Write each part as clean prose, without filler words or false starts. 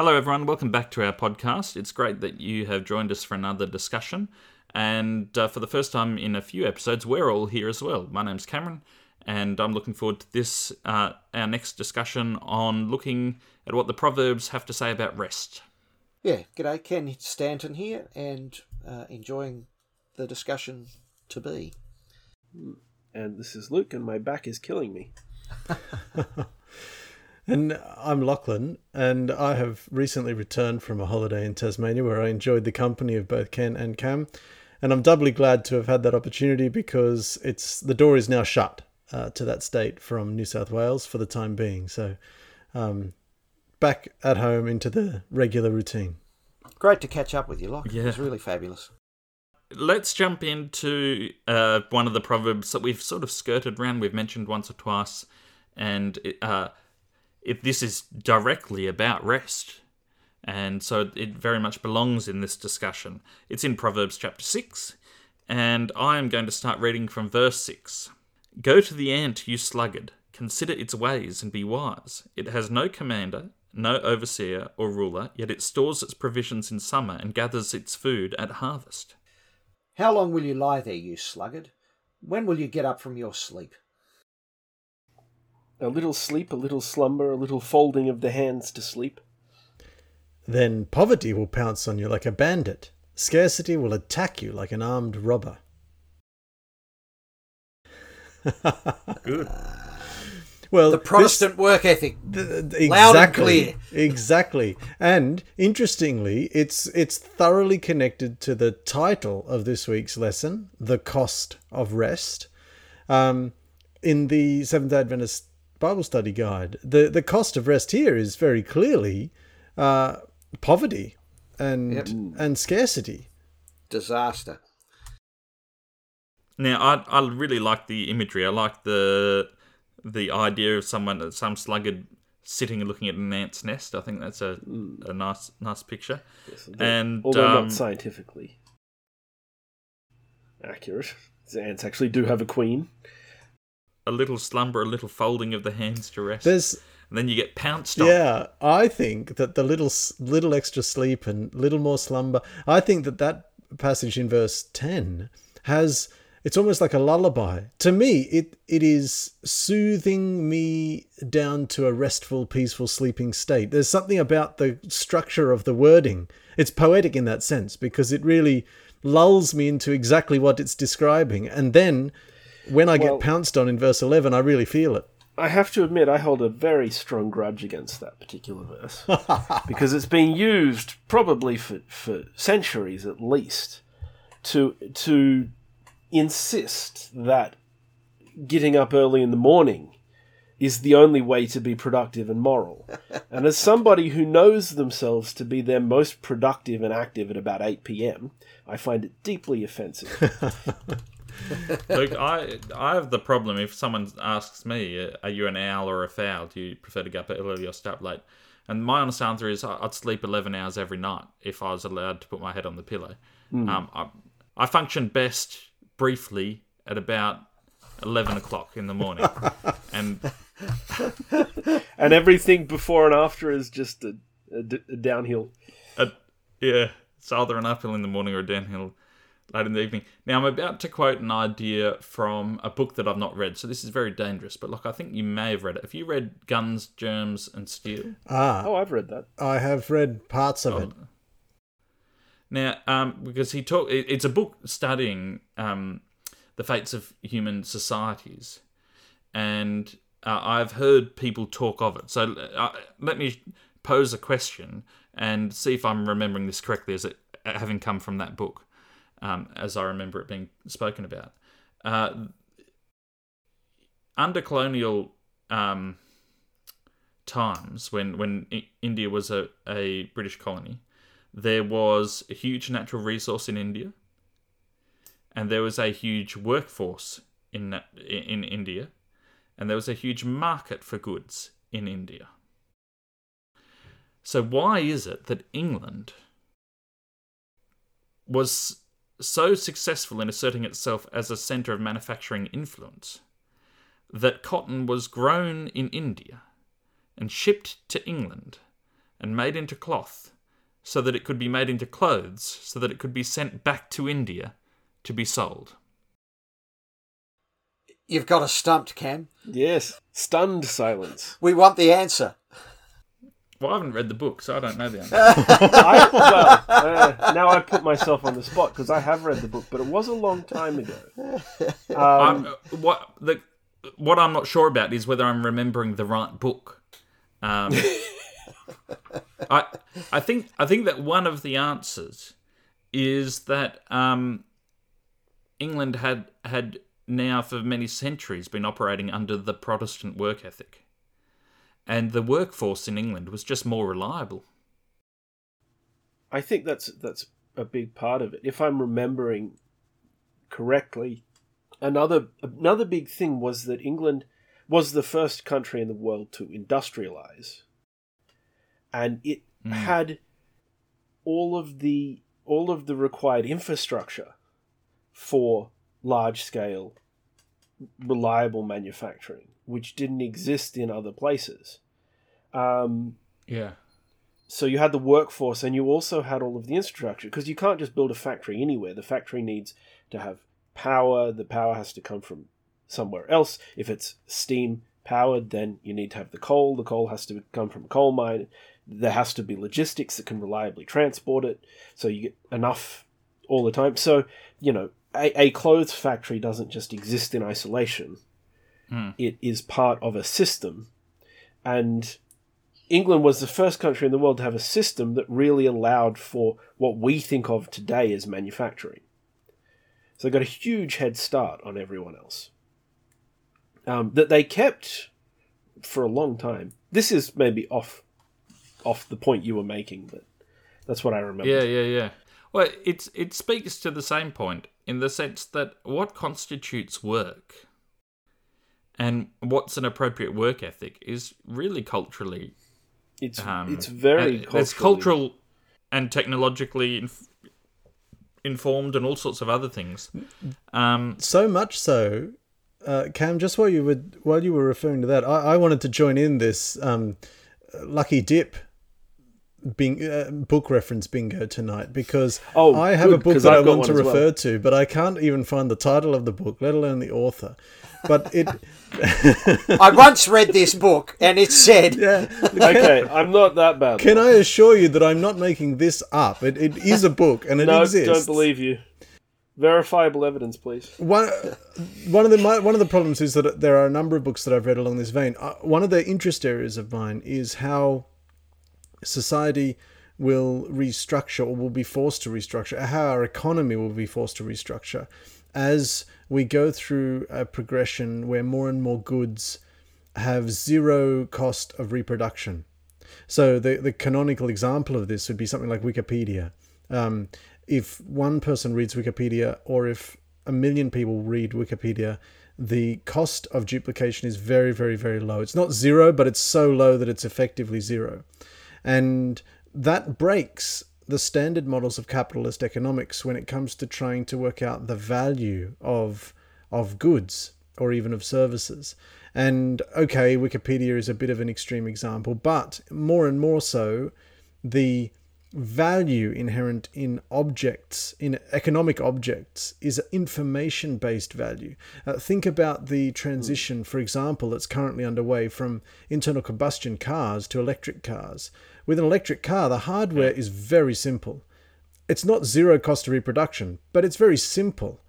Hello everyone, welcome back to our podcast. It's great that you have joined us for another discussion. And for the first time in a few episodes, we're all here as well. My name's Cameron, and I'm looking forward to this, our next discussion on looking at what the Proverbs have to say about rest. Yeah, g'day, Ken Stanton here, and enjoying the discussion to be. And this is Luke, and my back is killing me. And I'm Lachlan, and I have recently returned from a holiday in Tasmania where I enjoyed the company of both Ken and Cam. And I'm doubly glad to have had that opportunity because the door is now shut to that state from New South Wales for the time being. So back at home into the regular routine. Great to catch up with you, Lach. Yeah. It was really fabulous. Let's jump into one of the proverbs that we've sort of skirted around. We've mentioned once or twice, and if this is directly about rest, and so it very much belongs in this discussion. It's in Proverbs chapter 6, and I am going to start reading from verse 6. Go to the ant, you sluggard, consider its ways and be wise. It has no commander, no overseer or ruler, yet it stores its provisions in summer and gathers its food at harvest. How long will you lie there, you sluggard? When will you get up from your sleep? A little sleep, a little slumber, a little folding of the hands to sleep. Then poverty will pounce on you like a bandit. Scarcity will attack you like an armed robber. Good. Well, the Protestant work ethic. Exactly, loud and clear. Exactly. And interestingly, it's thoroughly connected to the title of this week's lesson, The Cost of Rest. In the Seventh-day Adventist Bible study guide. The cost of rest here is very clearly poverty and and scarcity. Disaster. Now, I really like the imagery. I like the idea of some sluggard sitting and looking at an ant's nest. I think that's a nice picture. Yes, and although not scientifically accurate. The ants actually do have a queen. A little slumber, a little folding of the hands to rest. And then you get pounced on. Yeah, I think that the little extra sleep and little more slumber, I think that passage in verse 10 it's almost like a lullaby. To me, it is soothing me down to a restful, peaceful sleeping state. There's something about the structure of the wording. It's poetic in that sense because it really lulls me into exactly what it's describing. And then when I get pounced on in verse 11, I really feel it. I have to admit, I hold a very strong grudge against that particular verse because it's been used probably for centuries at least to insist that getting up early in the morning is the only way to be productive and moral. And as somebody who knows themselves to be their most productive and active at about 8 p.m., I find it deeply offensive. Look, I have the problem if someone asks me, are you an owl or a fowl? Do you prefer to get up early or stay up late? And my honest answer is I'd sleep 11 hours every night if I was allowed to put my head on the pillow. Mm. I function best briefly at about 11 o'clock in the morning. And everything before and after is just a downhill. Yeah, it's either an uphill in the morning or a downhill late in the evening. Now, I'm about to quote an idea from a book that I've not read, so this is very dangerous. But, look, I think you may have read it. Have you read Guns, Germs and Steel? I've read that. I have read parts of it. Now, because it's a book studying the fates of human societies, and I've heard people talk of it. So let me pose a question and see if I'm remembering this correctly, as it having come from that book. As I remember it being spoken about. Under colonial times, when India was a British colony, there was a huge natural resource in India, and there was a huge workforce in India, and there was a huge market for goods in India. So why is it that England was so successful in asserting itself as a centre of manufacturing influence that cotton was grown in India and shipped to England and made into cloth, so that it could be made into clothes, so that it could be sent back to India to be sold. You've got us stumped, Cam. Yes. Stunned silence. We want the answer. Well, I haven't read the book, so I don't know the answer. Now I put myself on the spot, because I have read the book, but it was a long time ago. What I'm not sure about is whether I'm remembering the right book. I think that one of the answers is that England had now for many centuries been operating under the Protestant work ethic. And the workforce in England was just more reliable. I think that's a big part of it. If I'm remembering correctly, another big thing was that England was the first country in the world to industrialize. And it had all of the required infrastructure for large-scale, reliable manufacturing, which didn't exist in other places. So you had the workforce, and you also had all of the infrastructure, because you can't just build a factory anywhere. The factory needs to have power. The power has to come from somewhere else. If it's steam powered, then you need to have the coal. The coal has to come from a coal mine. There has to be logistics that can reliably transport it, so you get enough all the time. So, you know, a clothes factory doesn't just exist in isolation. It is part of a system. And England was the first country in the world to have a system that really allowed for what we think of today as manufacturing. So they got a huge head start on everyone else. That they kept for a long time. This is maybe off the point you were making, but that's what I remember. Yeah. Well, it speaks to the same point in the sense that what constitutes work and what's an appropriate work ethic is really culturally... It's very culturally... It's cultural and technologically informed and all sorts of other things. So much so, Cam, just while you were referring to that, I wanted to join in this Lucky Dip book reference bingo tonight, because I have a book that I want to refer to, but I can't even find the title of the book, let alone the author. But it... I once read this book and it said... Yeah. Okay, I'm not that bad. Can I assure you that I'm not making this up? It is a book and it exists. No, don't believe you. Verifiable evidence, please. One of the problems is that there are a number of books that I've read along this vein. One of the interest areas of mine is how society will restructure, or will be forced to restructure, how our economy will be forced to restructure as we go through a progression where more and more goods have zero cost of reproduction. So the canonical example of this would be something like Wikipedia. If one person reads Wikipedia, or if 1 million people read Wikipedia, the cost of duplication is very, very, very low. It's not zero, but it's so low that it's effectively zero. And that breaks the standard models of capitalist economics when it comes to trying to work out the value of goods or even of services. And okay, Wikipedia is a bit of an extreme example, but more and more so, the value inherent in objects, in economic objects, is information-based value. Think about the transition, for example, that's currently underway from internal combustion cars to electric cars. With an electric car, the hardware is very simple. It's not zero cost of reproduction, but it's very simple.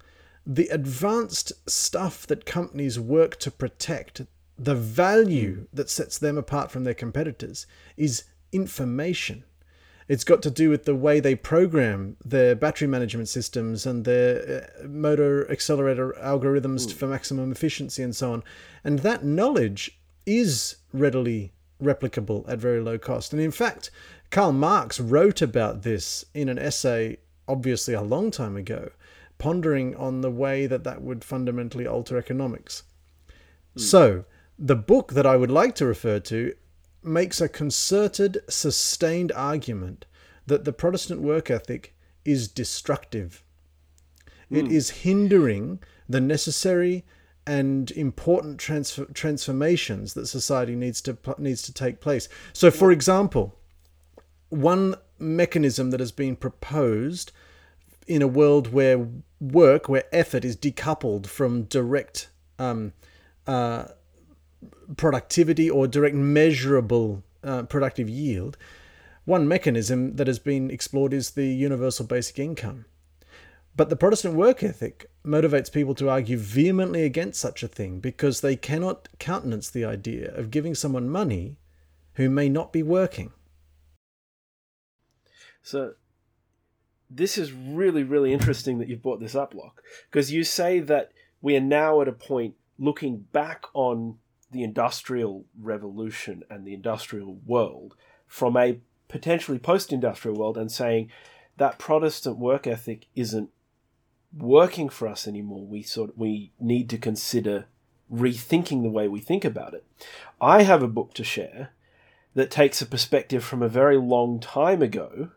The advanced stuff that companies work to protect, the value that sets them apart from their competitors, is information. It's got to do with the way they program their battery management systems and their motor accelerator algorithms for maximum efficiency and so on. And that knowledge is readily replicable at very low cost. And in fact, Karl Marx wrote about this in an essay, obviously a long time ago, pondering on the way that would fundamentally alter economics. So the book that I would like to refer to makes a concerted, sustained argument that the Protestant work ethic is destructive. It is hindering the necessary and important transformations that society needs to take place. So, for example, one mechanism that has been proposed in a world where work, where effort is decoupled from direct productivity or direct measurable productive yield, one mechanism that has been explored is the universal basic income. But the Protestant work ethic motivates people to argue vehemently against such a thing because they cannot countenance the idea of giving someone money who may not be working. So this is really, really interesting that you've brought this up, Locke, because you say that we are now at a point looking back on the Industrial Revolution and the industrial world from a potentially post-industrial world and saying that Protestant work ethic isn't working for us anymore. We need to consider rethinking the way we think about it. I have a book to share that takes a perspective from a very long time ago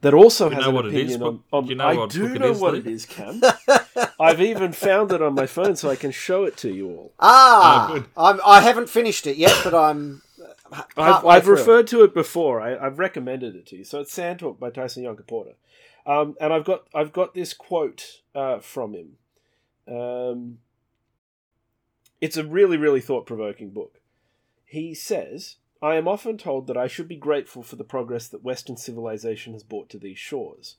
that also has an opinion on... I do know what it is, Cam. I've even found it on my phone so I can show it to you all. Ah! I haven't finished it yet, but I'm... I've referred to it before. I've recommended it to you. So it's Sand Talk by Tyson Yunkaporta. And I've got this quote from him. It's a really, really thought-provoking book. He says, "I am often told that I should be grateful for the progress that Western civilization has brought to these shores.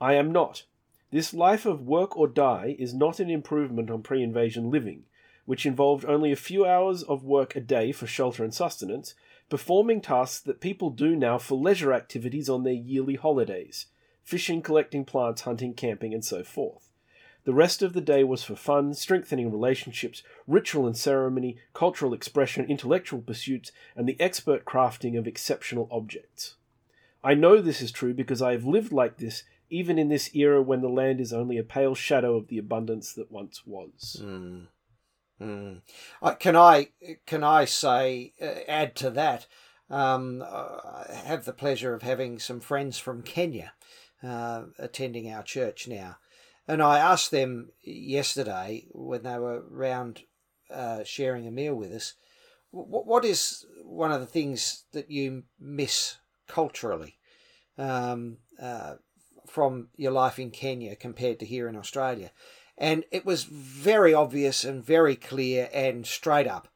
I am not. This life of work or die is not an improvement on pre-invasion living, which involved only a few hours of work a day for shelter and sustenance, performing tasks that people do now for leisure activities on their yearly holidays, fishing, collecting plants, hunting, camping, and so forth. The rest of the day was for fun, strengthening relationships, ritual and ceremony, cultural expression, intellectual pursuits, and the expert crafting of exceptional objects. I know this is true because I have lived like this even in this era when the land is only a pale shadow of the abundance that once was." Mm. Mm. Can I say add to that? I have the pleasure of having some friends from Kenya attending our church now, and I asked them yesterday when they were round sharing a meal with us, what is one of the things that you miss culturally from your life in Kenya compared to here in Australia? And it was very obvious and very clear and straight up.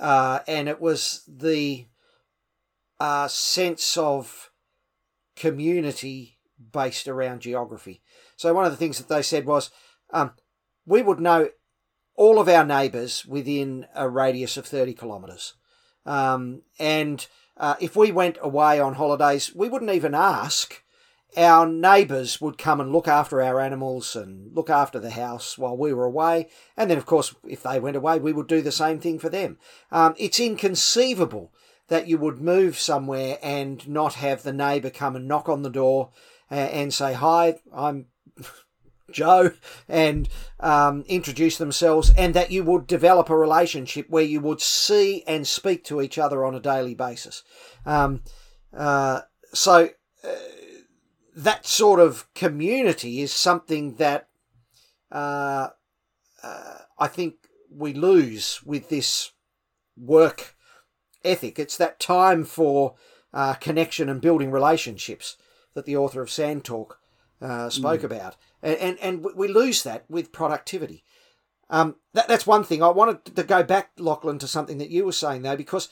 And it was the sense of community based around geography. So one of the things that they said was, we would know all of our neighbours within a radius of 30 kilometres. And if we went away on holidays, we wouldn't even ask. Our neighbours would come and look after our animals and look after the house while we were away. And then, of course, if they went away, we would do the same thing for them. It's inconceivable that you would move somewhere and not have the neighbour come and knock on the door and say, "Hi, I'm Joe," and introduce themselves, and that you would develop a relationship where you would see and speak to each other on a daily basis. That sort of community is something that I think we lose with this work ethic. It's that time for connection and building relationships that the author of Sand Talk spoke about. And we lose that with productivity. That's one thing. I wanted to go back, Lachlan, to something that you were saying, though, because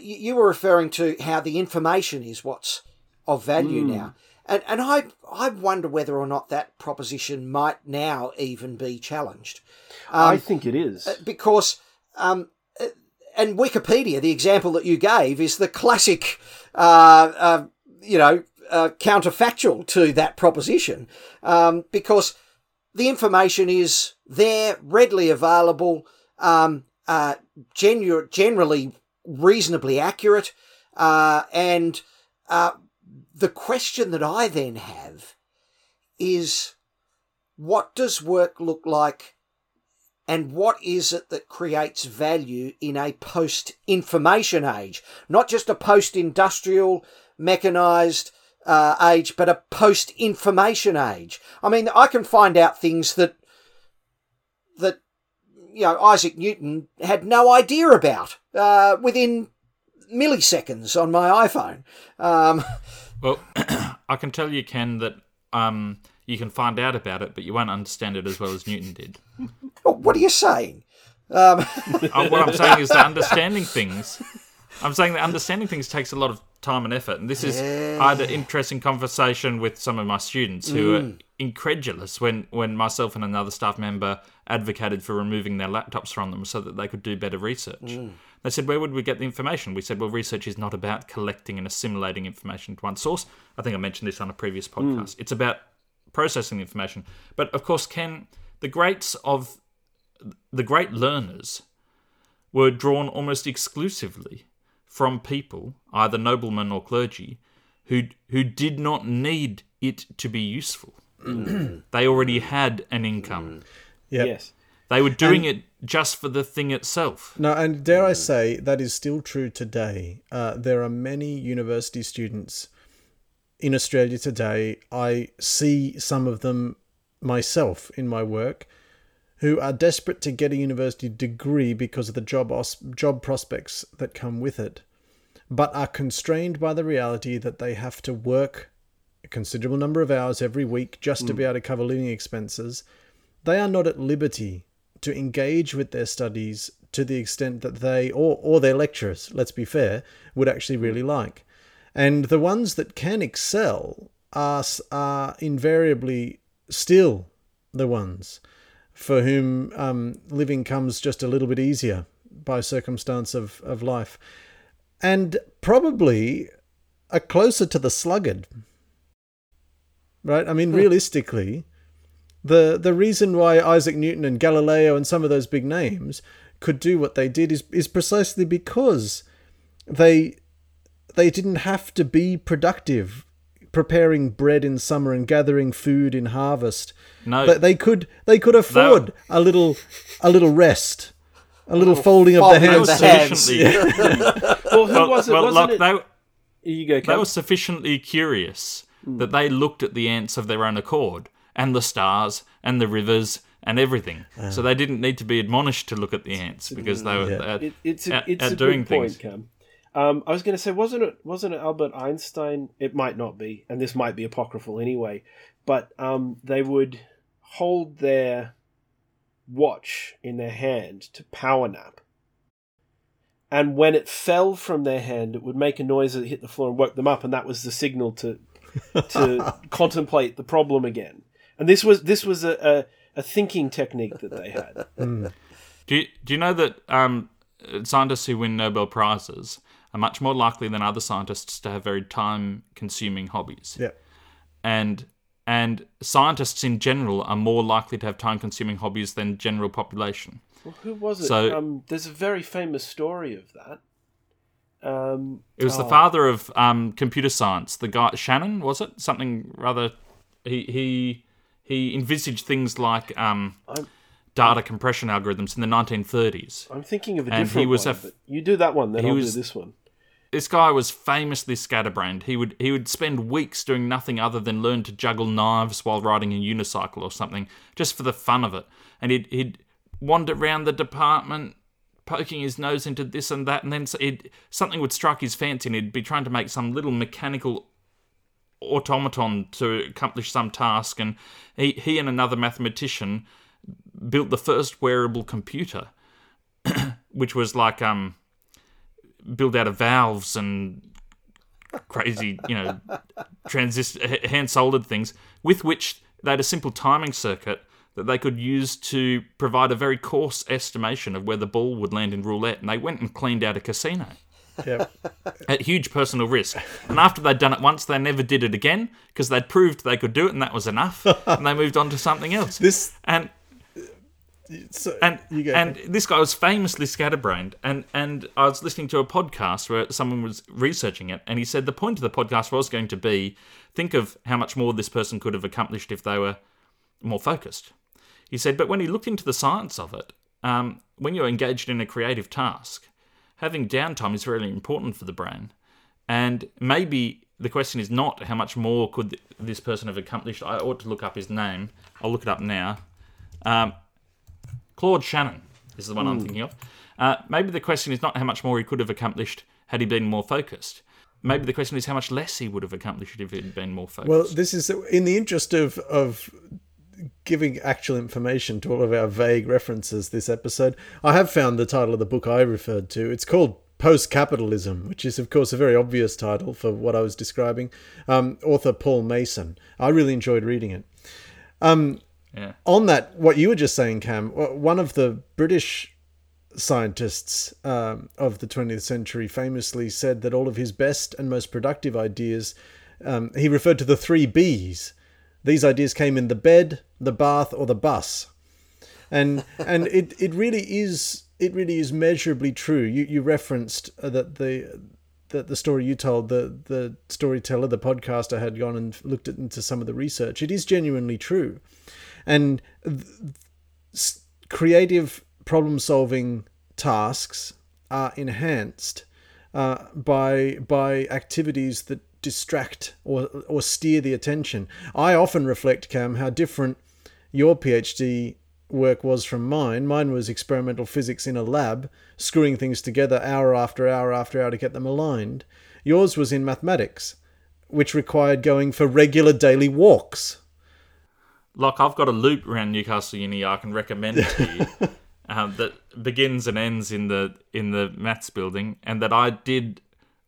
you were referring to how the information is what's of value now. And I wonder whether or not that proposition might now even be challenged. I think it is. Because, and Wikipedia, the example that you gave, is the classic, counterfactual to that proposition. Because the information is there, readily available, generally reasonably accurate, the question that I then have is, what does work look like, and what is it that creates value in a post-information age? Not just a post-industrial, mechanised age, but a post-information age. I mean, I can find out things that Isaac Newton had no idea about within milliseconds on my iPhone. Well, I can tell you, Ken, that you can find out about it, but you won't understand it as well as Newton did. What are you saying? What I'm saying is that understanding things... I'm saying that understanding things takes a lot of time and effort, and this is I had an interesting conversation with some of my students who are incredulous when myself and another staff member advocated for removing their laptops from them so that they could do better research. They said, where would we get the information? We said, well, research is not about collecting and assimilating information to one source. I think I mentioned this on a previous podcast. It's about processing the information. But, of course, Ken, the great learners were drawn almost exclusively from people, either noblemen or clergy, who did not need it to be useful. They already had an income. Yep. Yes, they were doing it just for the thing itself. No, and dare I say, that is still true today. There are many university students in Australia today. I see some of them myself in my work, who are desperate to get a university degree because of the job prospects that come with it, but are constrained by the reality that they have to work a considerable number of hours every week just to be able to cover living expenses. They are not at liberty to engage with their studies to the extent that they, or their lecturers, let's be fair, would actually really like. And the ones that can excel are invariably still the ones for whom living comes just a little bit easier by circumstance of life, and probably are closer to the sluggard, right? I mean, realistically, the reason why Isaac Newton and Galileo and some of those big names could do what they did is precisely because they didn't have to be productive preparing bread in summer and gathering food in harvest. No, they could afford a little rest, a little folding of the hands. Well, who was it? Well, wasn't look, they were sufficiently curious that they looked at the ants of their own accord, and the stars, and the rivers, and everything. So they didn't need to be admonished to look at the ants because they were doing things. Cam. I was going to say, wasn't it Albert Einstein? It might not be, and this might be apocryphal anyway, but they would hold their watch in their hand to power nap. And when it fell from their hand, it would make a noise that hit the floor and woke them up, and that was the signal to contemplate the problem again. And this was a thinking technique that they had. Do you know that scientists who win Nobel Prizes are much more likely than other scientists to have very time-consuming hobbies. Yeah. And scientists in general are more likely to have time-consuming hobbies than general population. Well, who was it? So, there's a very famous story of that. It was the father of computer science, the guy Shannon, was it? Something rather. He envisaged things like data compression algorithms in the 1930s. I'm thinking of a different one. But you do that one, then I'll do this one. This guy was famously scatterbrained. He would spend weeks doing nothing other than learn to juggle knives while riding a unicycle or something, just for the fun of it. And he'd wander around the department, poking his nose into this and that, and then something would strike his fancy, and he'd be trying to make some little mechanical automaton to accomplish some task. And he and another mathematician built the first wearable computer, which was like built out of valves and crazy, hand-soldered things, with which they had a simple timing circuit that they could use to provide a very coarse estimation of where the ball would land in roulette. And they went and cleaned out a casino. Yep. At huge personal risk. And after they'd done it once, they never did it again because they'd proved they could do it, and that was enough. And they moved on to something else. This guy was famously scatterbrained. And I was listening to a podcast where someone was researching it, and he said the point of the podcast was going to be, think of how much more this person could have accomplished if they were more focused. He said, but when he looked into the science of it, when you're engaged in a creative task, having downtime is really important for the brain. And maybe the question is not how much more could this person have accomplished. I ought to look up his name. I'll look it up now. Claude Shannon is the one I'm thinking of. Maybe the question is not how much more he could have accomplished had he been more focused. maybe the question is how much less he would have accomplished if he'd been more focused. Well, this is in the interest of giving actual information to all of our vague references this episode. I have found the title of the book I referred to. It's called Post-Capitalism, which is, of course, a very obvious title for what I was describing. Author Paul Mason. I really enjoyed reading it. Yeah. On that, what you were just saying, Cam, one of the British scientists of the 20th century famously said that all of his best and most productive ideas, he referred to the three B's. These ideas came in the bed, the bath, or the bus. And it really is measurably true. You referenced that the story you told, the storyteller, the podcaster had gone and looked into some of the research. It is genuinely true. And creative problem-solving tasks are enhanced by activities that distract or steer the attention. I often reflect, Cam, how different your PhD work was from mine. Mine was experimental physics in a lab, screwing things together hour after hour after hour to get them aligned. Yours was in mathematics, which required going for regular daily walks. Look, I've got a loop around Newcastle Uni I can recommend to you that begins and ends in the maths building, and that I did.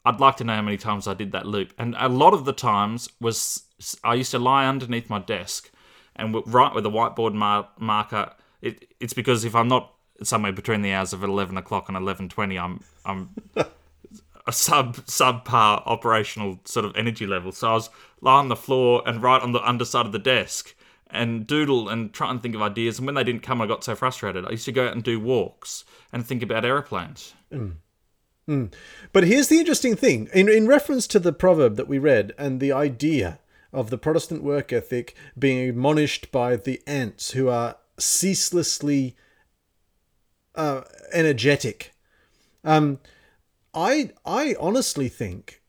I'd like to know how many times I did that loop, and a lot of the times was I used to lie underneath my desk and write with a whiteboard marker. It's because if I'm not somewhere between the hours of 11 o'clock and 11:20, I'm a subpar operational sort of energy level. So I was lying on the floor and write on the underside of the desk and doodle and try and think of ideas. And when they didn't come, I got so frustrated. I used to go out and do walks and think about aeroplanes. Mm. Mm. But here's the interesting thing. In reference to the proverb that we read and the idea of the Protestant work ethic being admonished by the ants who are ceaselessly energetic, I honestly think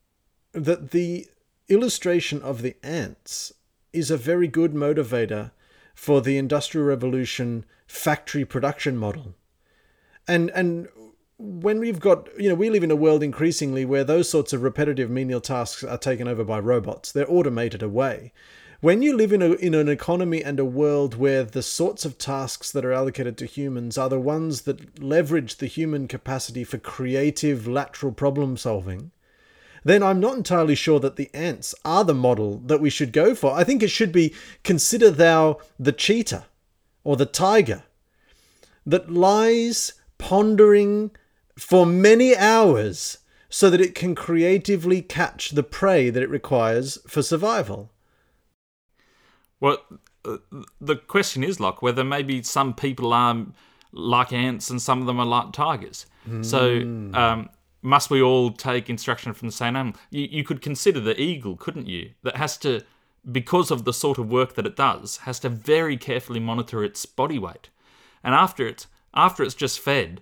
that the illustration of the ants is a very good motivator for the Industrial Revolution factory production model. And when we've got, we live in a world increasingly where those sorts of repetitive menial tasks are taken over by robots. They're automated away. When you live in an economy and a world where the sorts of tasks that are allocated to humans are the ones that leverage the human capacity for creative lateral problem solving, then I'm not entirely sure that the ants are the model that we should go for. I think it should be, consider thou the cheetah or the tiger that lies pondering for many hours so that it can creatively catch the prey that it requires for survival. Well, the question is, Locke, whether maybe some people are like ants and some of them are like tigers. Mm. So... must we all take instruction from the same animal? You could consider the eagle, couldn't you? That has to, because of the sort of work that it does, has to very carefully monitor its body weight. And after it's just fed,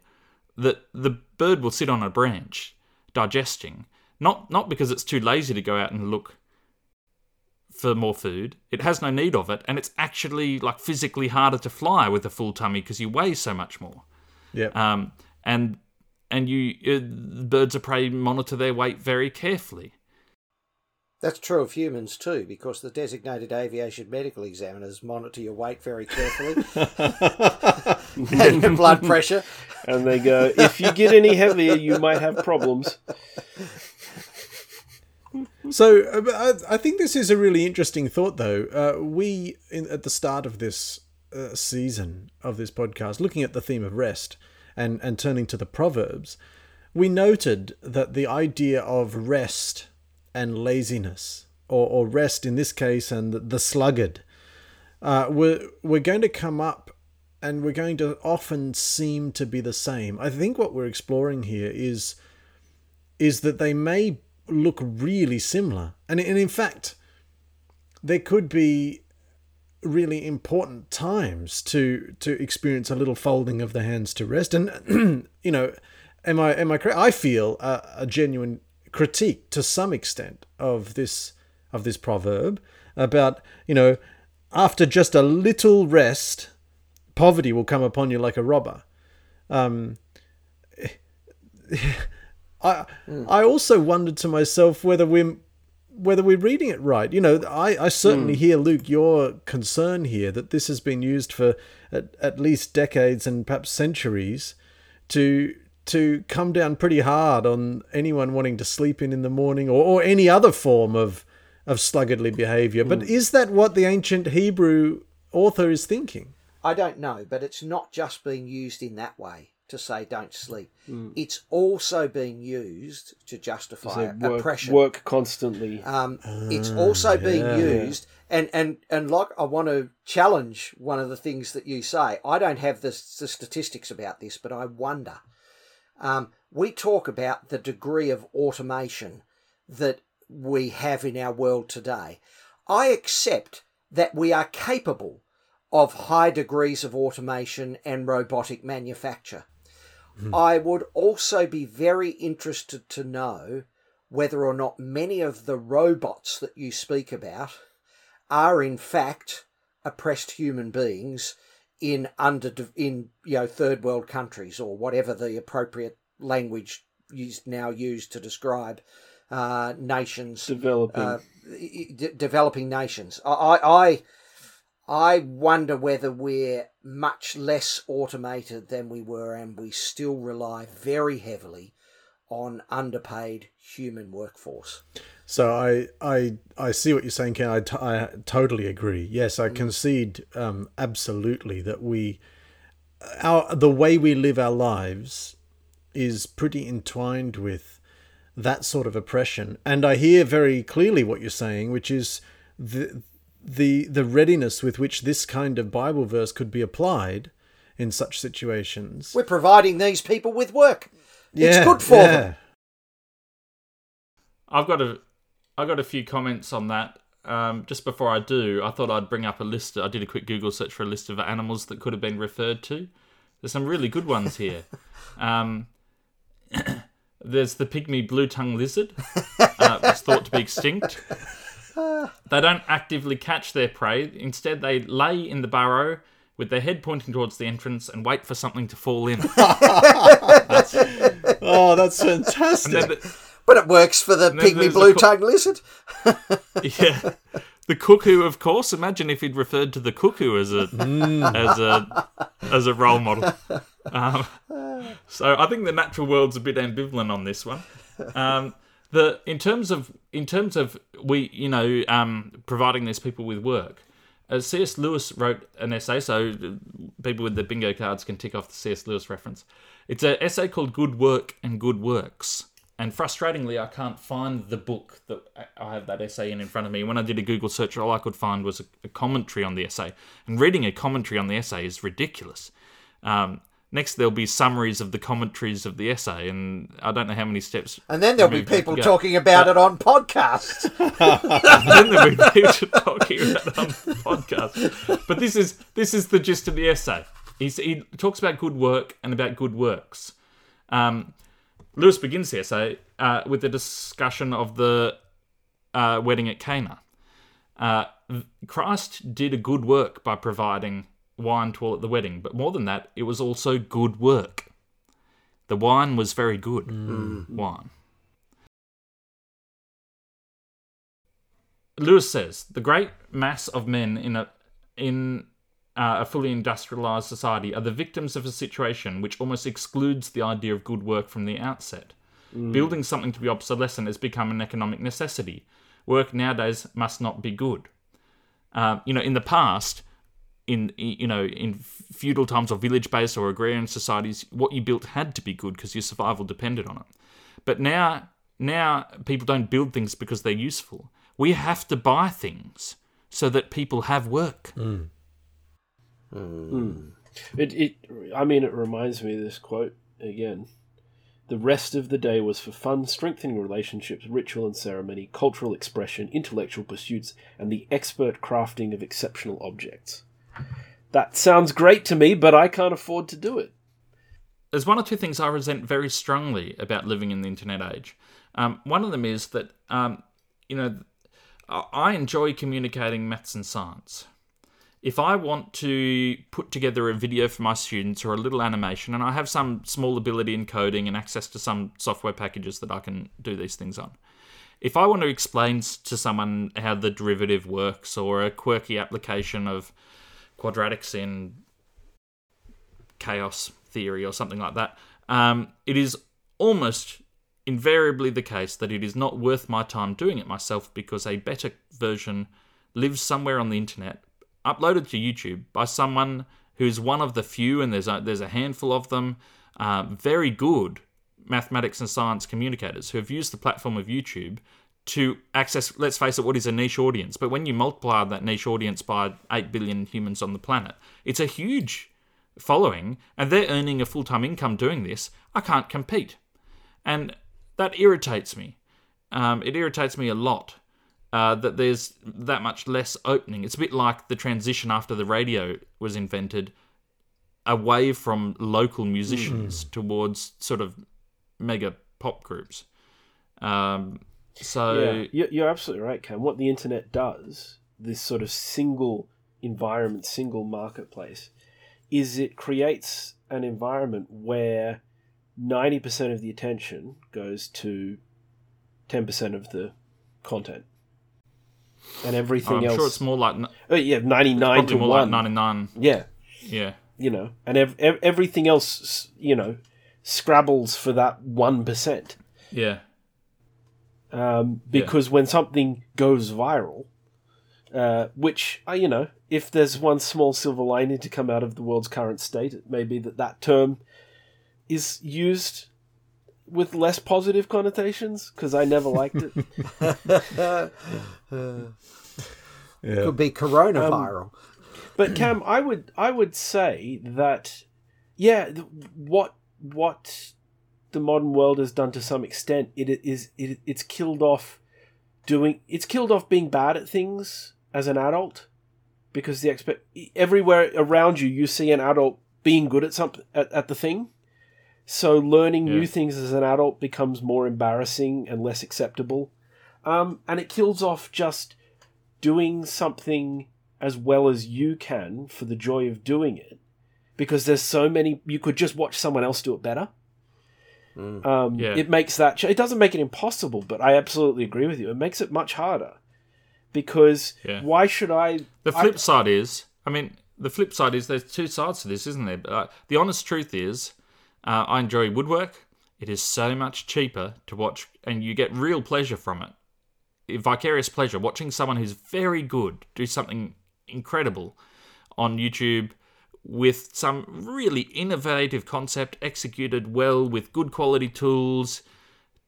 the bird will sit on a branch, digesting. Not because it's too lazy to go out and look for more food. It has no need of it, and it's actually like physically harder to fly with a full tummy because you weigh so much more. Yeah. And birds of prey monitor their weight very carefully. That's true of humans too, because the designated aviation medical examiners monitor your weight very carefully and your blood pressure. And they go, if you get any heavier, you might have problems. So I think this is a really interesting thought, though. At the start of this season of this podcast, looking at the theme of rest, and turning to the Proverbs, we noted that the idea of rest and laziness, or rest in this case, and the sluggard, we're going to come up and we're going to often seem to be the same. I think what we're exploring here is that they may look really similar. And in fact, there could be really important times to experience a little folding of the hands to rest. And am I correct? I feel a genuine critique to some extent of this proverb about, after just a little rest, poverty will come upon you like a robber. I also wondered to myself whether we're reading it right. You know, I certainly hear, Luke, your concern here that this has been used for at least decades and perhaps centuries to come down pretty hard on anyone wanting to sleep in the morning or any other form of sluggardly behavior. But is that what the ancient Hebrew author is thinking? I don't know, but it's not just being used in that way to say don't sleep. It's also being used to justify oppression. Work constantly. It's also being used, and like, I want to challenge one of the things that you say. I don't have the statistics about this, but I wonder. We talk about the degree of automation that we have in our world today. I accept that we are capable of high degrees of automation and robotic manufacture. I would also be very interested to know whether or not many of the robots that you speak about are in fact oppressed human beings in third world countries, or whatever the appropriate language used to describe nations, developing nations. I wonder whether we're much less automated than we were, and we still rely very heavily on underpaid human workforce. So I see what you're saying, Ken. I totally agree. Yes, I concede absolutely that the way we live our lives is pretty entwined with that sort of oppression. And I hear very clearly what you're saying, which is the readiness with which this kind of Bible verse could be applied in such situations. We're providing these people with work. It's good for them. I've got a few comments on that. Just before I do, I thought I'd bring up a list. I did a quick Google search for a list of animals that could have been referred to. There's some really good ones here. There's the pygmy blue-tongued lizard, that's thought to be extinct. They don't actively catch their prey. Instead, they lay in the burrow with their head pointing towards the entrance and wait for something to fall in. That's fantastic. But it works for the pygmy blue-tongued lizard. Yeah. The cuckoo, of course. Imagine if he'd referred to the cuckoo as a role model. So I think the natural world's a bit ambivalent on this one. In terms of providing these people with work, C.S. Lewis wrote an essay, so people with the bingo cards can tick off the C.S. Lewis reference. It's an essay called Good Work and Good Works, and frustratingly I can't find the book that I have that essay in front of me. When I did a Google search, all I could find was a commentary on the essay, and reading a commentary on the essay is ridiculous. Next, there'll be summaries of the commentaries of the essay, and I don't know how many steps. And then there'll be people talking about it on podcasts. But this is the gist of the essay. He talks about good work and about good works. Lewis begins the essay with a discussion of the wedding at Cana. Christ did a good work by providing wine to all at the wedding, but more than that, it was also good work. The wine was very good wine. Lewis says the great mass of men in a fully industrialized society are the victims of a situation which almost excludes the idea of good work from the outset. Building something to be obsolescent has become an economic necessity. Work nowadays must not be good. In the past, in feudal times or village-based or agrarian societies, what you built had to be good because your survival depended on it. But now people don't build things because they're useful. We have to buy things so that people have work. It reminds me of this quote again. The rest of the day was for fun, strengthening relationships, ritual and ceremony, cultural expression, intellectual pursuits, and the expert crafting of exceptional objects. That sounds great to me, but I can't afford to do it. There's one or two things I resent very strongly about living in the internet age. One of them is that, I enjoy communicating maths and science. if I want to put together a video for my students or a little animation, and I have some small ability in coding and access to some software packages that I can do these things on, if I want to explain to someone how the derivative works or a quirky application of quadratics in chaos theory or something like that, it is almost invariably the case that it is not worth my time doing it myself, because a better version lives somewhere on the internet, uploaded to YouTube by someone who's one of the few, and there's a handful of them, very good mathematics and science communicators who have used the platform of YouTube to access, let's face it, what is a niche audience. But when you multiply that niche audience by 8 billion humans on the planet, it's a huge following, and they're earning a full-time income doing this. I can't compete. And that irritates me. It irritates me a lot. That there's that much less opening. It's a bit like the transition after the radio was invented away from local musicians towards sort of mega pop groups. You're absolutely right, Cam. What the internet does, this sort of single environment, single marketplace, is it creates an environment where 90% of the attention goes to 10% of the content. And everything else. I'm sure it's more like 99 to 1. Like 99. Yeah. You know, and everything else, you know, scrabbles for that 1%. Yeah. Because when something goes viral, which, you know, if there's one small silver lining to come out of the world's current state, it may be that that term is used with less positive connotations, because I never liked it. Could be corona viral. But Cam, I would say that what the modern world has done to some extent, it's killed off being bad at things as an adult, because everywhere around you see an adult being good at something, at the thing. So learning new things as an adult becomes more embarrassing and less acceptable. And it kills off just doing something as well as you can for the joy of doing it, because there's so many, you could just watch someone else do it better. It makes that, it doesn't make it impossible, but I absolutely agree with you. It makes it much harder, because why should I? The flip side is there's two sides to this, isn't there? But the honest truth is, I enjoy woodwork. It is so much cheaper to watch, and you get real pleasure from it. Vicarious pleasure, watching someone who's very good do something incredible on YouTube with some really innovative concept executed well with good quality tools,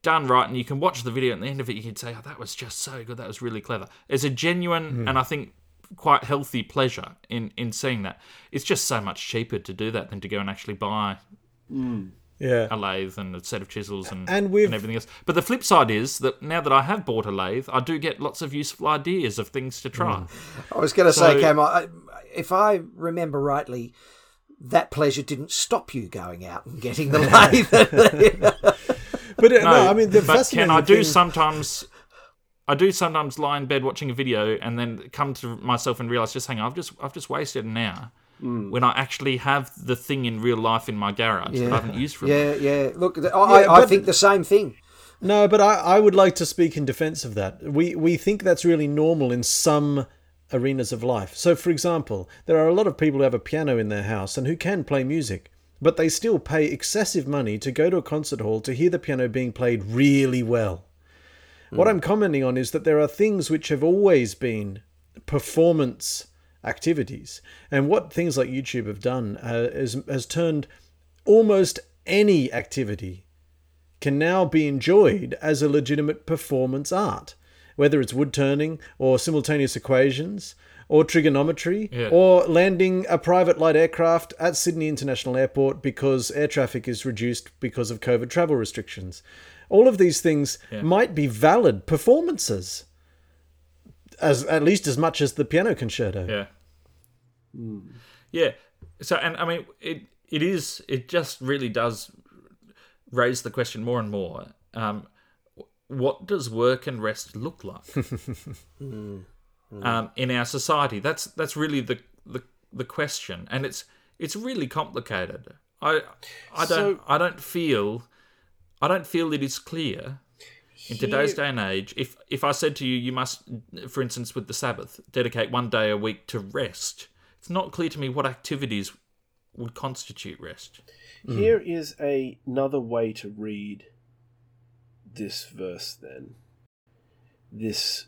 done right, and you can watch the video, and at the end of it you can say, oh, that was just so good, that was really clever. It's a genuine and I think quite healthy pleasure in seeing that. It's just so much cheaper to do that than to go and actually buy a lathe and a set of chisels and everything else. But the flip side is that now that I have bought a lathe, I do get lots of useful ideas of things to try. I was going to say, Cam, if I remember rightly, that pleasure didn't stop you going out and getting the lathe. I do sometimes lie in bed watching a video and then come to myself and realise, just hang on, I've just wasted an hour. When I actually have the thing in real life in my garage that I haven't used for it. Yeah. Look, I think the same thing. No, but I would like to speak in defense of that. We think that's really normal in some arenas of life. So, for example, there are a lot of people who have a piano in their house and who can play music, but they still pay excessive money to go to a concert hall to hear the piano being played really well. What I'm commenting on is that there are things which have always been performance activities, and what things like YouTube have done has turned almost any activity can now be enjoyed as a legitimate performance art, whether it's wood turning or simultaneous equations or trigonometry or landing a private light aircraft at Sydney International Airport because air traffic is reduced because of COVID travel restrictions. All of these things might be valid performances, as at least as much as the piano concerto. So, and I mean, it just really does raise the question more and more, what does work and rest look like in our society? That's really the the question, and it's really complicated. I don't feel it is clear in today's day and age. If I said to you, you must, for instance, with the Sabbath, dedicate one day a week to rest, it's not clear to me what activities would constitute rest. Here is another way to read this verse then. This,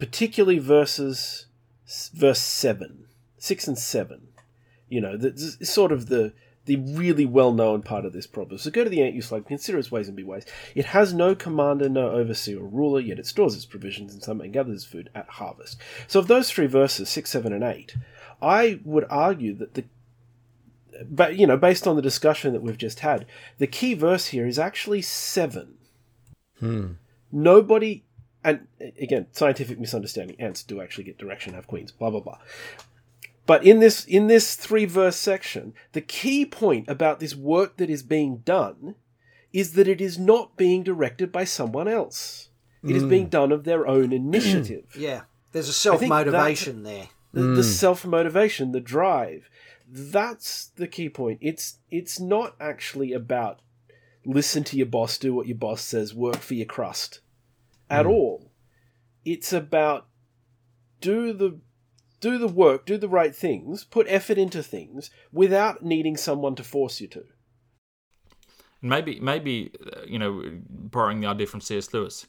particularly verse 7, 6 and 7. You know, this is sort of the really well-known part of this problem. So go to the ant, you slug, consider its ways and be wise. It has no commander, no overseer or ruler, yet it stores its provisions in summer and gathers food at harvest. So of those three verses, 6, 7, and 8, I would argue that but, you know, based on the discussion that we've just had, the key verse here is actually 7. Nobody, and again, scientific misunderstanding, ants do actually get direction, have queens, blah, blah, blah. But in this three-verse section, the key point about this work that is being done is that it is not being directed by someone else. It is being done of their own initiative. Yeah, there's a self-motivation there. The self-motivation, the drive. That's the key point. It's not actually about listen to your boss, do what your boss says, work for your crust at all. It's about do the work, do the right things, put effort into things without needing someone to force you to. Maybe you know, borrowing the idea from C.S. Lewis,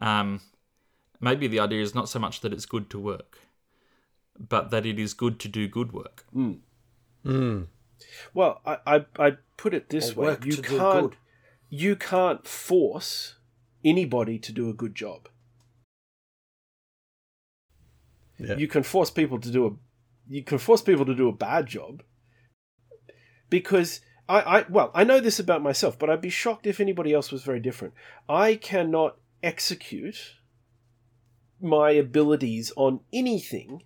maybe the idea is not so much that it's good to work, but that it is good to do good work. Well, I put it this way: you can't force anybody to do a good job. Yeah. You can force people to do a bad job, because I know this about myself, but I'd be shocked if anybody else was very different. I cannot execute my abilities on anything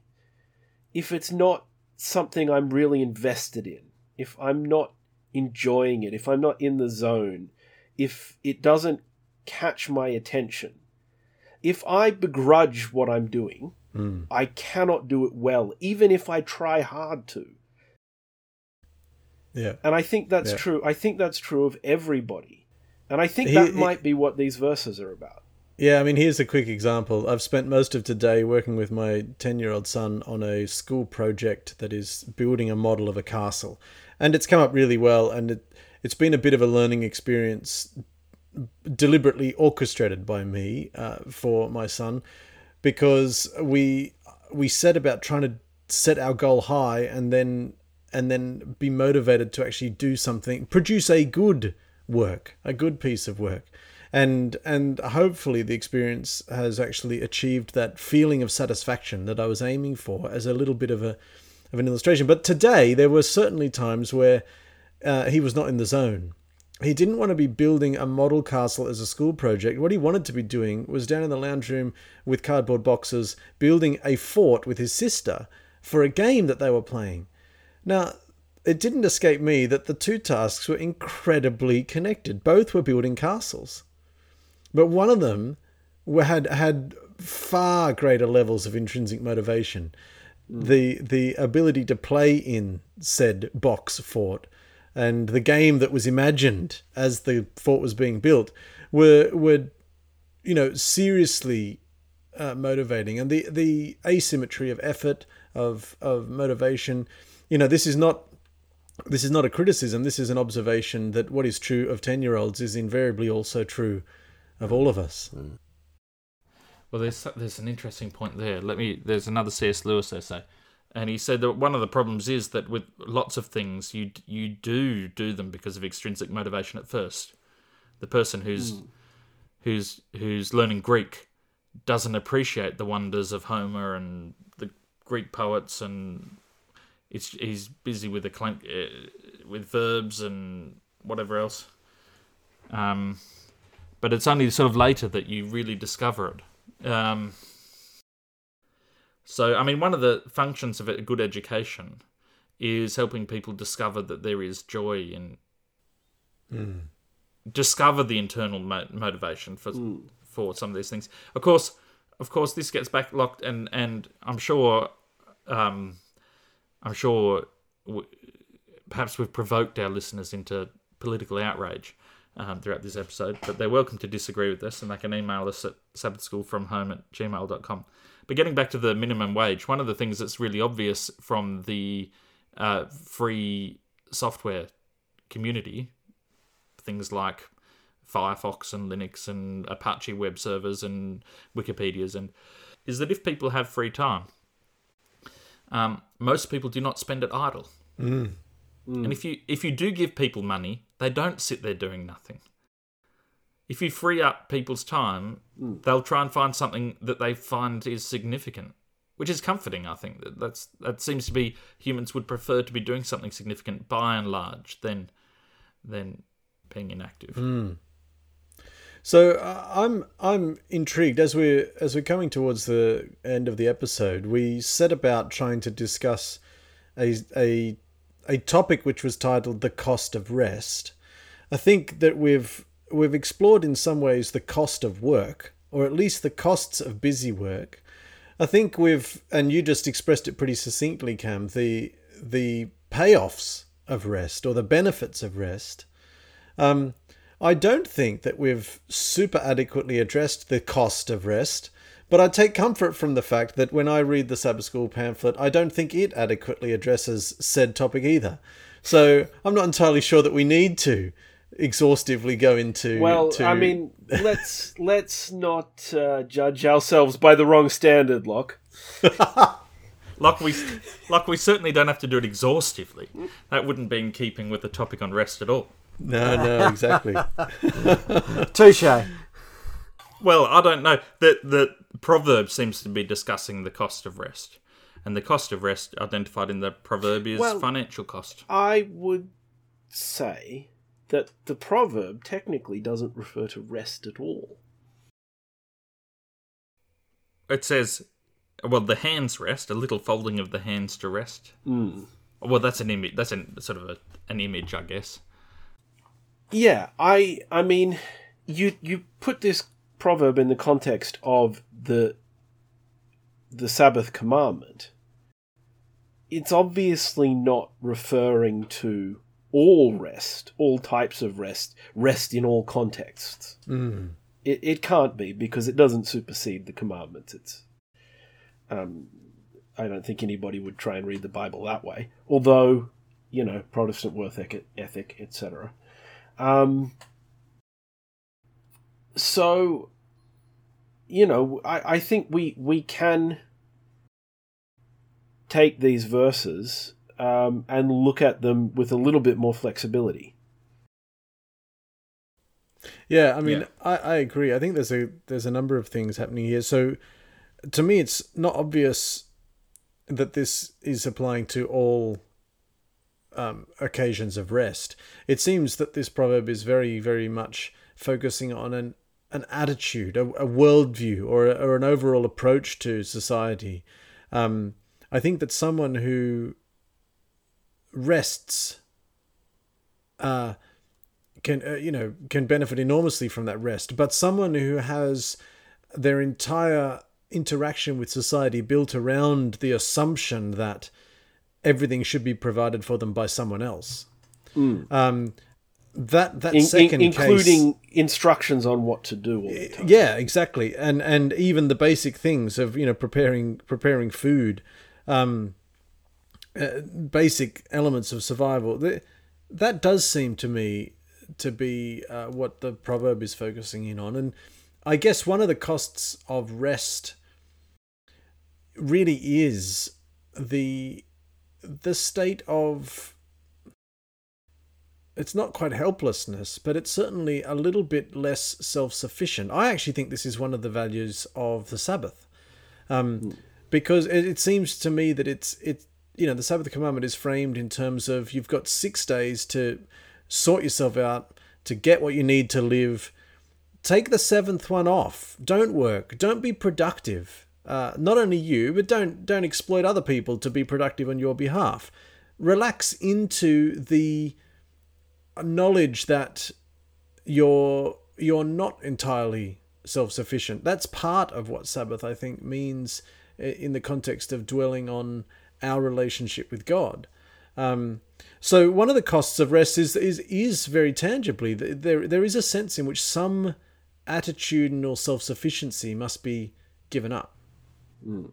if it's not something I'm really invested in, if I'm not enjoying it, if I'm not in the zone, if it doesn't catch my attention. If I begrudge what I'm doing, I cannot do it well, even if I try hard to. Yeah. And I think that's true. I think that's true of everybody. And I think that might be what these verses are about. Yeah, I mean, here's a quick example. I've spent most of today working with my 10-year-old son on a school project that is building a model of a castle. And it's come up really well, and it's been a bit of a learning experience deliberately orchestrated by me for my son, because we set about trying to set our goal high and then be motivated to actually do something, produce a good piece of work, and hopefully the experience has actually achieved that feeling of satisfaction that I was aiming for as a little bit of an illustration. But today there were certainly times where he was not in the zone. He didn't want to be building a model castle as a school project. What he wanted to be doing was down in the lounge room with cardboard boxes, building a fort with his sister for a game that they were playing. Now, it didn't escape me that the two tasks were incredibly connected. Both were building castles. But one of them had far greater levels of intrinsic motivation. The ability to play in said box fort and the game that was imagined as the fort was being built were you know, seriously motivating. And the asymmetry of effort, of motivation, you know, this is not a criticism. This is an observation that what is true of 10-year-olds is invariably also true of all of us. Well, there's an interesting point there. There's another C.S. Lewis essay. And he said that one of the problems is that with lots of things, you do them because of extrinsic motivation at first. The person who's learning Greek doesn't appreciate the wonders of Homer and the Greek poets, and he's busy with with verbs and whatever else. But it's only sort of later that you really discover it. So, I mean, one of the functions of a good education is helping people discover that there is joy in... Discover the internal motivation for some of these things. Of course, this gets backlogged, and I'm sure I'm sure perhaps we've provoked our listeners into political outrage throughout this episode, but they're welcome to disagree with us, and they can email us at sabbathschoolfromhome@gmail.com. But getting back to the minimum wage, one of the things that's really obvious from the free software community, things like Firefox and Linux and Apache web servers and Wikipedias, and is that if people have free time, most people do not spend it idle. Mm. Mm. And if you do give people money, they don't sit there doing nothing. If you free up people's time, they'll try and find something that they find is significant, which is comforting, I think. That seems to be humans would prefer to be doing something significant by and large than being inactive. Mm. So I'm intrigued as we're coming towards the end of the episode. We set about trying to discuss a topic which was titled "The Cost of Rest." I think that we've explored in some ways the cost of work, or at least the costs of busy work. I think and you just expressed it pretty succinctly, Cam, the payoffs of rest, or the benefits of rest. I don't think that we've super adequately addressed the cost of rest, but I take comfort from the fact that when I read the Sabbath School pamphlet, I don't think it adequately addresses said topic either. So I'm not entirely sure that we need to exhaustively go into... I mean, let's not judge ourselves by the wrong standard, Locke. Locke, we certainly don't have to do it exhaustively. That wouldn't be in keeping with the topic on rest at all. No, exactly. Touché. Well, I don't know. The proverb seems to be discussing the cost of rest. And the cost of rest identified in the proverb is financial cost. I would say that the proverb technically doesn't refer to rest at all. It says, the hands rest, a little folding of the hands to rest. Mm. Well, that's an image. That's an image, I guess. Yeah, I mean, you put this proverb in the context of the Sabbath commandment. It's obviously not referring to all rest, all types of rest, rest in all contexts. Mm. It can't be, because it doesn't supersede the commandments. It's, I don't think anybody would try and read the Bible that way. Although, Protestant work ethic, etc. So, I think we can take these verses and look at them with a little bit more flexibility. Yeah, I mean, yeah. I agree. I think there's a number of things happening here. So, to me, it's not obvious that this is applying to all occasions of rest. It seems that this proverb is very, very much focusing on an attitude, a worldview, or an overall approach to society. I think that someone who rests can benefit enormously from that rest. But someone who has their entire interaction with society built around the assumption that everything should be provided for them by someone else. Mm. Including case, instructions on what to do all the time. Yeah, exactly, and even the basic things of preparing food, basic elements of survival. That does seem to me to be what the proverb is focusing in on, and I guess one of the costs of rest really is the state of, it's not quite helplessness, but it's certainly a little bit less self-sufficient. I actually think this is one of the values of the Sabbath, because it seems to me that the Sabbath commandment is framed in terms of you've got 6 days to sort yourself out, to get what you need to live. Take the seventh one off. Don't work. Don't be productive. Not only you, but don't exploit other people to be productive on your behalf. Relax into the knowledge that you're not entirely self-sufficient. That's part of what Sabbath, I think, means in the context of dwelling on our relationship with God. So one of the costs of rest is very tangibly, there is a sense in which some attitudinal self-sufficiency must be given up. Mm.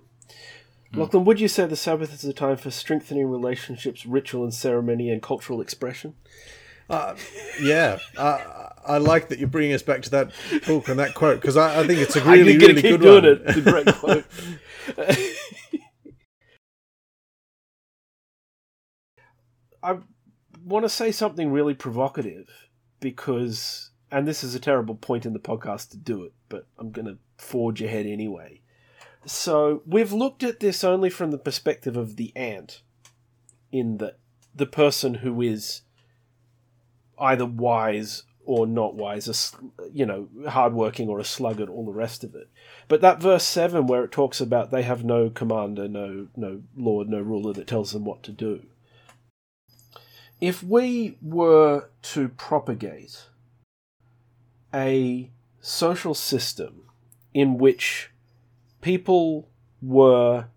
Lachlan, would you say the Sabbath is a time for strengthening relationships, ritual and ceremony, and cultural expression? I like that you're bringing us back to that book and that quote, because I think it's a really good one. It's a great quote. I want to say something really provocative, because, and this is a terrible point in the podcast to do it, but I'm going to forge ahead anyway. So we've looked at this only from the perspective of the ant, in the person who is either wise or not wise, hardworking or a sluggard, all the rest of it. But that verse 7 where it talks about they have no commander, no lord, no ruler that tells them what to do. If we were to propagate a social system in which people were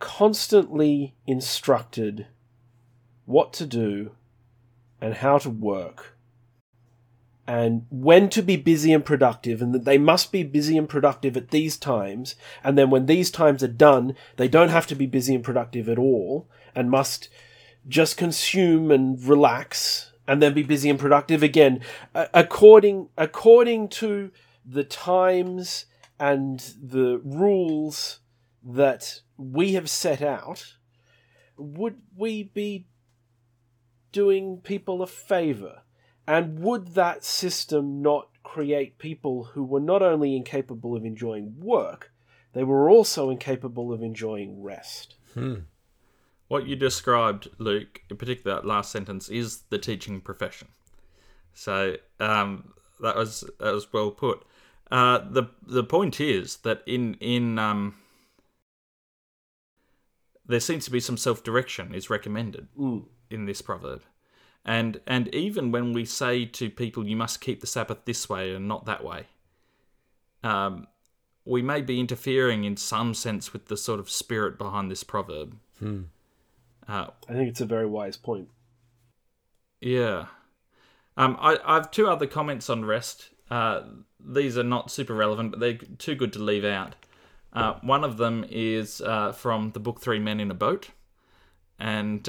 constantly instructed what to do and how to work and when to be busy and productive, and that they must be busy and productive at these times, and then when these times are done, they don't have to be busy and productive at all and must just consume and relax and then be busy and productive again, according to the times and the rules that we have set out, would we be doing people a favor? And would that system not create people who were not only incapable of enjoying work, they were also incapable of enjoying rest? What you described, Luke, in particular that last sentence, is the teaching profession. So that was well put. The point is that in there seems to be some self-direction is recommended in this proverb, and even when we say to people you must keep the Sabbath this way and not that way, we may be interfering in some sense with the sort of spirit behind this proverb. I think it's a very wise point. Yeah. I have two other comments on rest. These are not super relevant, but they're too good to leave out. One of them is from the book 3 Men in a Boat. And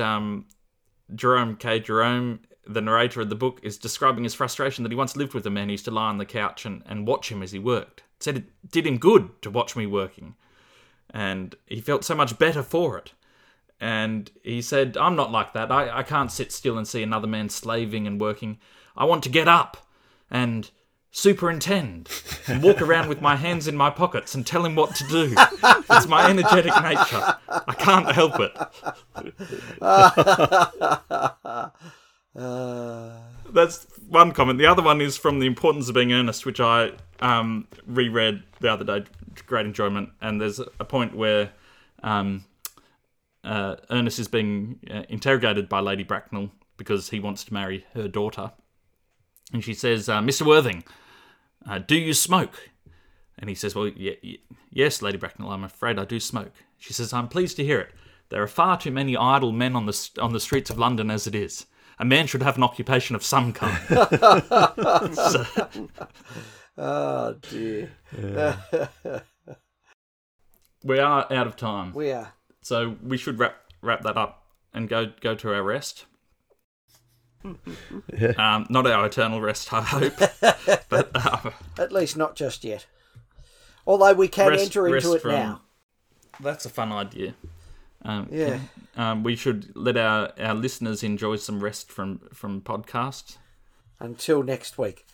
Jerome K. Jerome, the narrator of the book, is describing his frustration that he once lived with a man who used to lie on the couch and watch him as he worked. He said, "It did him good to watch me working. And he felt so much better for it." And he said, "I'm not like that. I can't sit still and see another man slaving and working. I want to get up and superintend and walk around with my hands in my pockets and tell him what to do. It's my energetic nature. I can't help it." That's one comment. The other one is from The Importance of Being Earnest, which I reread the other day. Great enjoyment. And there's a point where... Ernest is being interrogated by Lady Bracknell because he wants to marry her daughter. And she says, "Mr. Worthing, do you smoke?" And he says, "Well, yes, Lady Bracknell, I'm afraid I do smoke." She says, "I'm pleased to hear it. There are far too many idle men on the streets of London as it is. A man should have an occupation of some kind." Oh, dear. Yeah. We are out of time. We are. So we should wrap that up and go to our rest. Yeah. Not our eternal rest, I hope. But at least not just yet. Although we can enter into it now. That's a fun idea. Yeah. We should let our listeners enjoy some rest from podcasts. Until next week.